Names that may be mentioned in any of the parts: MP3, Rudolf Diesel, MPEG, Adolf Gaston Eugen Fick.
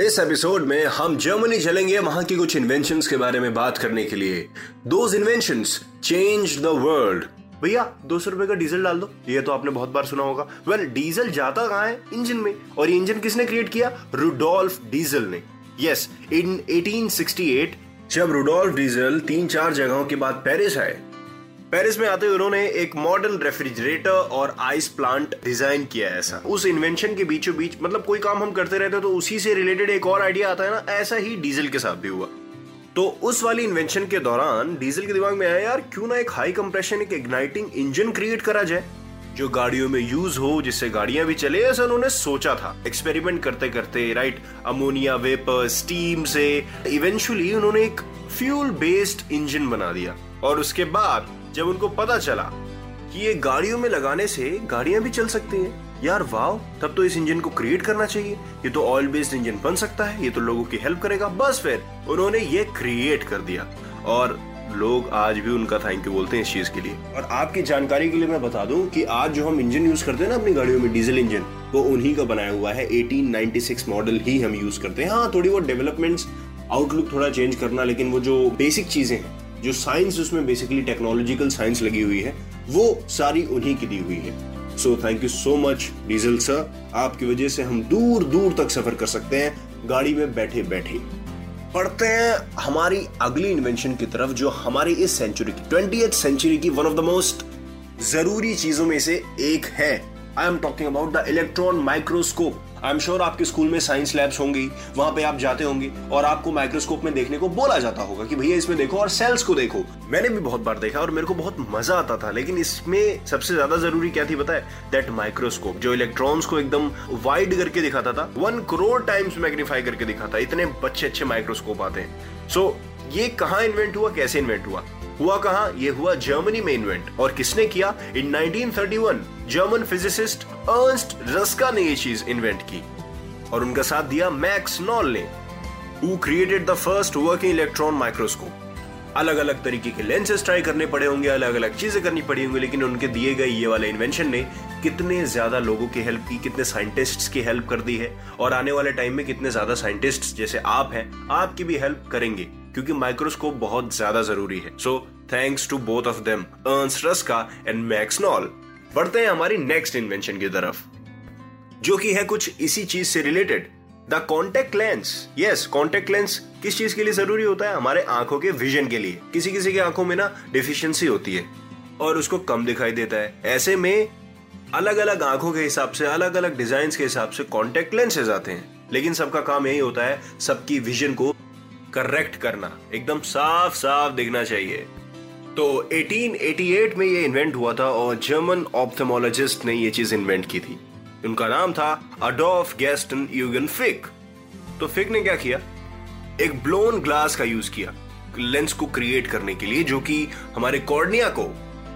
इस एपिसोड में हम जर्मनी चलेंगे वहां की कुछ इन्वेंशंस के बारे में बात करने के लिए। Those inventions change the world. भैया 200 रुपए का डीजल डाल दो, ये तो आपने बहुत बार सुना होगा। वेल, डीजल जाता कहाँ है? इंजन में। और इंजन किसने क्रिएट किया? रुडोल्फ डीजल ने। यस, इन 1868 जब रुडोल्फ डीजल 3-4 जगहों के बाद पेरिस आए। पेरिस में आते हुए उन्होंने एक मॉडर्न रेफ्रिजरेटर और आइस प्लांट डिजाइन किया। ऐसा उस इन्वेंशन के बीचों बीच, मतलब कोई काम हम करते रहते हैं तो उसी से रिलेटेड एक और आइडिया आता है ना, ऐसा ही डीजल के साथ भी हुआ। तो उस वाली इन्वेंशन के दौरान डीजल के दिमाग में आया, यार क्यों ना एक हाई कंप्रेशन एक इग्नाइटिंग इंजन क्रिएट करा जाए जो गाड़ियों में यूज हो, जिससे गाड़ियां भी चले। ऐसा उन्होंने सोचा था एक्सपेरिमेंट करते करते, राइट, अमोनिया वेपर स्टीम से इवेंचुअली उन्होंने एक फ्यूल बेस्ड इंजन बना दिया। और उसके बाद जब उनको पता चला कि ये गाड़ियों में लगाने से गाड़ियां भी चल सकती हैं, यार वाव, तब तो इस इंजन को क्रिएट करना चाहिए, ये तो ऑयल बेस्ड इंजन बन सकता है, ये तो लोगों की हेल्प करेगा। बस फिर उन्होंने ये क्रिएट कर दिया और लोग आज भी उनका थैंक यू बोलते हैं इस चीज के लिए। और आपकी जानकारी के लिए मैं बता दूं कि आज जो हम इंजन यूज करते हैं ना अपनी गाड़ियों में, डीजल इंजन, वो उन्हीं का बनाया हुआ है। 1896 मॉडल ही हम यूज करते हैं। हाँ, थोड़ी वो डेवलपमेंट्स, आउटलुक थोड़ा चेंज करना, लेकिन वो जो बेसिक चीजें हैं, जो साइंस, उसमें बेसिकली टेक्नोलॉजिकल साइंस लगी हुई है, वो सारी उन्हीं की दी हुई है। So thank you so much Diesel sir, आपकी वजह से हम दूर दूर तक सफर कर सकते हैं गाड़ी में बैठे बैठे। पढ़ते हैं हमारी अगली इन्वेंशन की तरफ, जो हमारी इस सेंचुरी की, 20th सेंचुरी की वन ऑफ द मोस्ट जरूरी चीजों में से एक है। I am talking about the electron microscope. I am sure आपके स्कूल में साइंस लैब्स होंगी, वहां पे आप जाते होंगे और आपको माइक्रोस्कोप में देखने को बोला जाता होगा कि भैया इसमें देखो और सेल्स को देखो। मैंने भी बहुत बार देखा और मेरे को बहुत मजा आता था, लेकिन इसमें सबसे ज्यादा जरूरी क्या थी पता है? दैट माइक्रोस्कोप जो इलेक्ट्रॉन्स को एकदम वाइड करके दिखाता था, 1 करोड़ टाइम्स मैग्नीफाई करके दिखाता। इतने अच्छे अच्छे माइक्रोस्कोप आते हैं। सो ये कहाँ इन्वेंट हुआ, कैसे इन्वेंट हुआ, हुआ कहाँ? ये हुआ जर्मनी में इन्वेंट। और किसने किया? In 1931 German physicist Ernst Ruska ने ये चीज इन्वेंट की और उनका साथ दिया मैक्स नॉल ने, who created the first working electron microscope. अलग अलग तरीके के लेंसेज ट्राई करने पड़े होंगे, अलग अलग चीजें करनी पड़ी होंगी, लेकिन उनके दिए गए ये वाले इन्वेंशन ने कितने ज्यादा लोगों की हेल्प की, कितने साइंटिस्ट्स की हेल्प कर दी है। और आने वाले टाइम में कितने ज्यादा साइंटिस्ट्स जैसे आप हैं, आपकी भी हेल्प करेंगे, क्योंकि माइक्रोस्कोप बहुत ज्यादा जरूरी है। So thanks to both of them, Ernst Ruska and Max Knoll. बढ़ते हैं हमारी नेक्स्ट इन्वेंशन की तरफ, जो कि है कुछ इसी चीज से related, the contact lens. Yes, contact lens किस चीज के लिए जरूरी होता है? हमारे आंखों के विजन के लिए। किसी किसी की आंखों में ना डिफिशियंसी होती है और उसको कम दिखाई देता है। ऐसे में अलग अलग आंखों के हिसाब से, अलग अलग डिजाइन के हिसाब से कॉन्टेक्ट लेंसेज आते हैं, लेकिन सबका काम यही होता है, सबकी विजन को करेक्ट करना, एकदम साफ साफ दिखना चाहिए। तो 1888 में ये इन्वेंट हुआ था और जर्मन ऑप्थेमोलॉजिस्ट ने ये चीज इन्वेंट की थी। उनका नाम था एडोल्फ गैस्टन यूगेन फिक। तो फिक ने क्या किया? एक ब्लोन ग्लास का यूज किया लेंस को क्रिएट करने के लिए, जो कि हमारे कॉर्निया को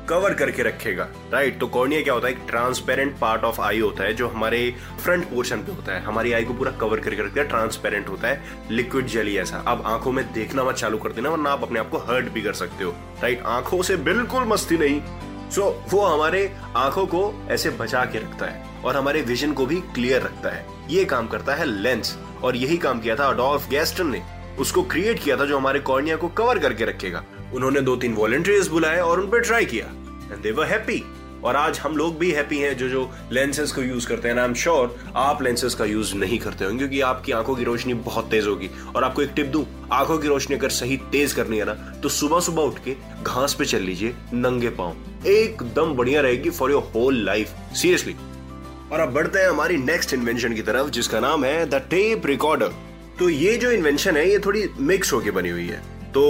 कवर करके रखेगा, राइट। तो कॉर्निया क्या होता है? एक ट्रांसपेरेंट पार्ट ऑफ आई होता है जो हमारे फ्रंट पोर्शन पे होता है, हमारी आई को पूरा कवर करके रखता है, ट्रांसपेरेंट होता है, लिक्विड जेली ऐसा। अब आंखों में देखना मत चालू कर देना, वरना आप अपने आप को हर्ट भी कर सकते हो, राइट। आंखों से बिल्कुल मस्ती नहीं। सो वो हमारे आंखों को ऐसे बचा के रखता है और हमारे विजन को भी क्लियर रखता है। ये काम करता है लेंस, और यही काम किया था एडोल्फ गैस्टन ने। उसको क्रिएट किया था जो हमारे कॉर्निया को कवर करके रखेगा। उन्होंने 2-3 वॉलंटियर्स बुलाए और उन पर ट्राई किया, एंड दे वर हैप्पी। और आज हम लोग भी हैप्पी हैं जो लेंसेज को यूज करते हैं। आई एम श्योर आप लेंसेज का यूज नहीं करते होंगे, क्योंकि आपकी आंखों की रोशनी बहुत तेज होगी। और आपको एक टिप दूं, आंखों की रोशनी अगर सही तेज करनी है ना, तो सुबह सुबह उठ के घास पे चल लीजिए नंगे पांव, एकदम बढ़िया रहेगी for your whole life, seriously. और अब बढ़ते हैं हमारी नेक्स्ट इन्वेंशन की तरफ, जिसका नाम है द टेप रिकॉर्डर। तो ये जो इन्वेंशन है ये थोड़ी मिक्स होके बनी हुई है। तो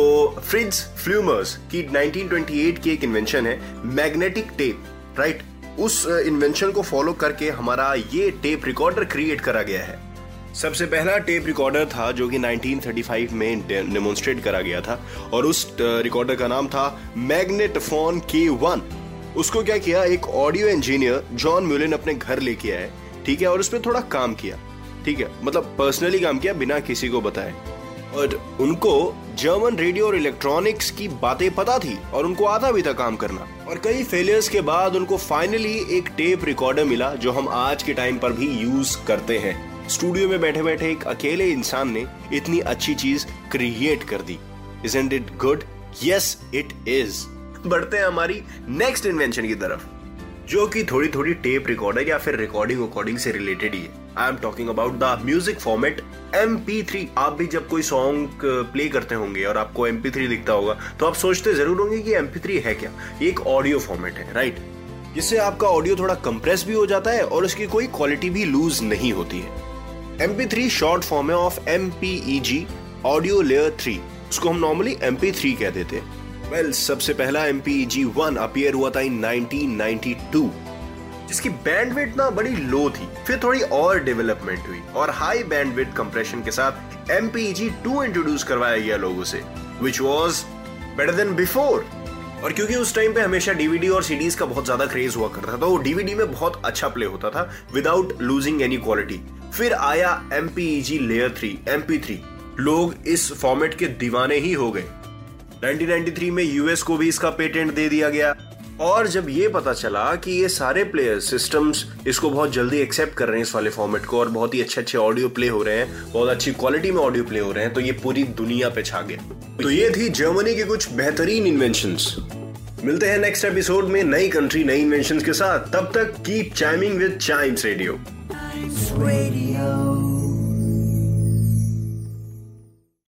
फ्रिट्ज फ्लूमर्स की 1928 की एक इन्वेंशन है, मैग्नेटिक टेप, राइट। उस इन्वेंशन को फॉलो करके हमारा ये टेप रिकॉर्डर क्रिएट करा गया है। सबसे पहला टेप रिकॉर्डर था जो कि 1935 में डेमोन्स्ट्रेट करा गया था, और उस रिकॉर्डर का नाम था मैग्नेटोफोन K1। उसको क्या किया, एक ऑडियो इंजीनियर जॉन म्यूलिन अपने घर लेके आए, ठीक है, और उस पर थोड़ा काम किया, ठीक है, मतलब पर्सनली काम किया बिना किसी को बताए। और उनको जर्मन रेडियो और इलेक्ट्रॉनिक्स की बातें पता थी और उनको आता भी था काम करना। और कई फेलियर्स के बाद उनको फाइनली एक टेप रिकॉर्डर मिला जो हम आज के टाइम पर भी यूज करते हैं। स्टूडियो में बैठे बैठे एक अकेले इंसान ने इतनी अच्छी चीज क्रिएट कर दी। Isn't it good? Yes, it is. बढ़ते हैं हमारी नेक्स्ट इन्वेंशन की तरफ, जो कि थोड़ी थोड़ी टेप रिकॉर्डर या फिर रिकॉर्डिंग से रिलेटेड ही है। I am talking about the music format MP3। आप भी जब कोई सॉन्ग प्ले करते होंगे और आपको MP3 दिखता होगा तो आप सोचते जरूर होंगे कि MP3 है क्या। ये एक ऑडियो फॉर्मेट है, राइट, जिससे आपका ऑडियो थोड़ा कंप्रेस भी हो जाता है और उसकी कोई क्वालिटी भी लूज नहीं होती है। MP3 शॉर्ट फॉर्म है ऑफ MPEG, ऑडियो लेयर 3। उसको हम नॉर्मली MP3 कह देते हैं। वेल, सबसे पहला MPEG-1 अपीयर हुआ था इन 1992, जिसकी बैंडविड्थ ना बड़ी लो थी। फिर थोड़ी और डेवलपमेंट हुई और हाई बैंडविड्थ कंप्रेशन के साथ MPEG-2 इंट्रोड्यूस करवाया गया लोगों से, which was better than before. और क्योंकि उस टाइम पे हमेशा DVD और CDs का बहुत ज्यादा क्रेज हुआ करता था तो DVD में बहुत अच्छा प्ले होता था विदाउट लूजिंग एनी क्वालिटी। फिर आया MPEG लेयर 3 MP3। लोग इस फॉर्मेट के दीवाने ही हो गए। 1993 में US को भी इसका पेटेंट दे दिया गया। और जब ये पता चला कि ये सारे प्लेयर सिस्टम्स इसको बहुत जल्दी एक्सेप्ट कर रहे हैं इस वाले फॉर्मेट को, और बहुत ही अच्छे अच्छे ऑडियो प्ले हो रहे हैं, बहुत अच्छी क्वालिटी में ऑडियो प्ले हो रहे हैं, तो ये पूरी दुनिया पे छा गए। तो ये थी जर्मनी के कुछ बेहतरीन इन्वेंशंस। मिलते हैं नेक्स्ट एपिसोड में नई कंट्री नई इन्वेंशंस के साथ। तब तक keep chiming with Chimes radio.